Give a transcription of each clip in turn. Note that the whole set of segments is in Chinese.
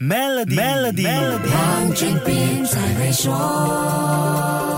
Melody 糖卷饼才会说。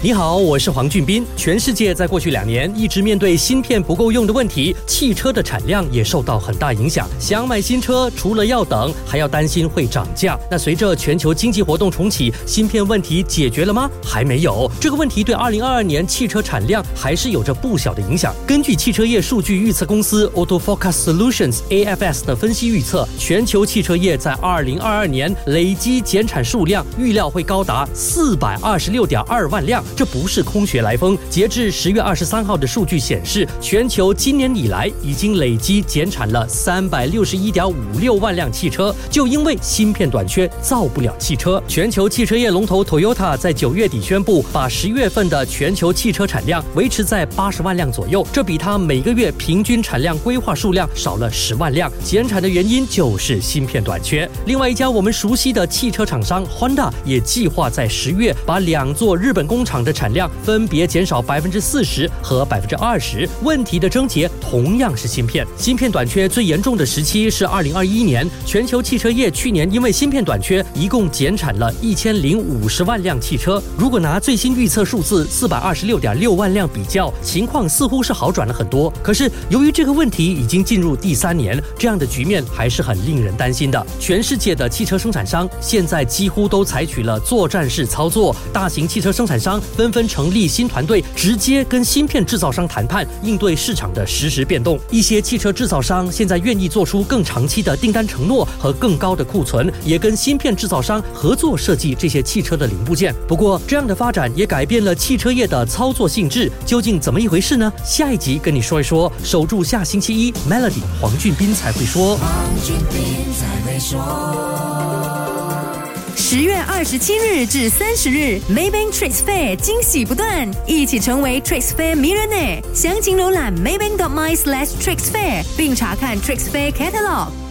你好，我是黄俊斌。全世界在过去2年一直面对芯片不够用的问题，汽车的产量也受到很大影响。想买新车，除了要等，还要担心会涨价。那随着全球经济活动重启，芯片问题解决了吗？还没有。这个问题对2022年汽车产量还是有着不小的影响。根据汽车业数据预测公司 AutoForecast Solutions AFS 的分析预测，全球汽车业在2022年累计减产数量预料会高达 426.2 万辆。这不是空穴来风。截至10月23号的数据显示，全球今年以来已经累计减产了 361.56 万辆汽车。就因为芯片短缺造不了汽车，全球汽车业龙头 Toyota 在9月底宣布，把10月份的全球汽车产量维持在80万辆左右，这比它每个月平均产量规划数量少了10万辆。减产的原因就是芯片短缺。另外一家我们熟悉的汽车厂商 Honda 也计划在10月把2座日本工厂的产量分别减少 40% 和 20%。 问题的症结同样是芯片短缺。最严重的时期是2021年，全球汽车业去年因为芯片短缺一共减产了1050万辆汽车。如果拿最新预测数字 426.6 万辆比较，情况似乎是好转了很多。可是由于这个问题已经进入第3年，这样的局面还是很令人担心的。全世界的汽车生产商现在几乎都采取了作战式操作，大型汽车生产商纷纷成立新团队，直接跟芯片制造商谈判，应对市场的实时变动。一些汽车制造商现在愿意做出更长期的订单承诺和更高的库存，也跟芯片制造商合作设计这些汽车的零部件。不过这样的发展也改变了汽车业的操作性质，究竟怎么一回事呢？下一集跟你说一说。守住下星期一 Melody 黄俊斌才会说。10月27日至30日 Maybank Trades Fair 惊喜不断，一起成为 Trades Fair Millionaire。 详情浏览 Maybank.my/Trades Fair， 并查看 Trades Fair Catalog。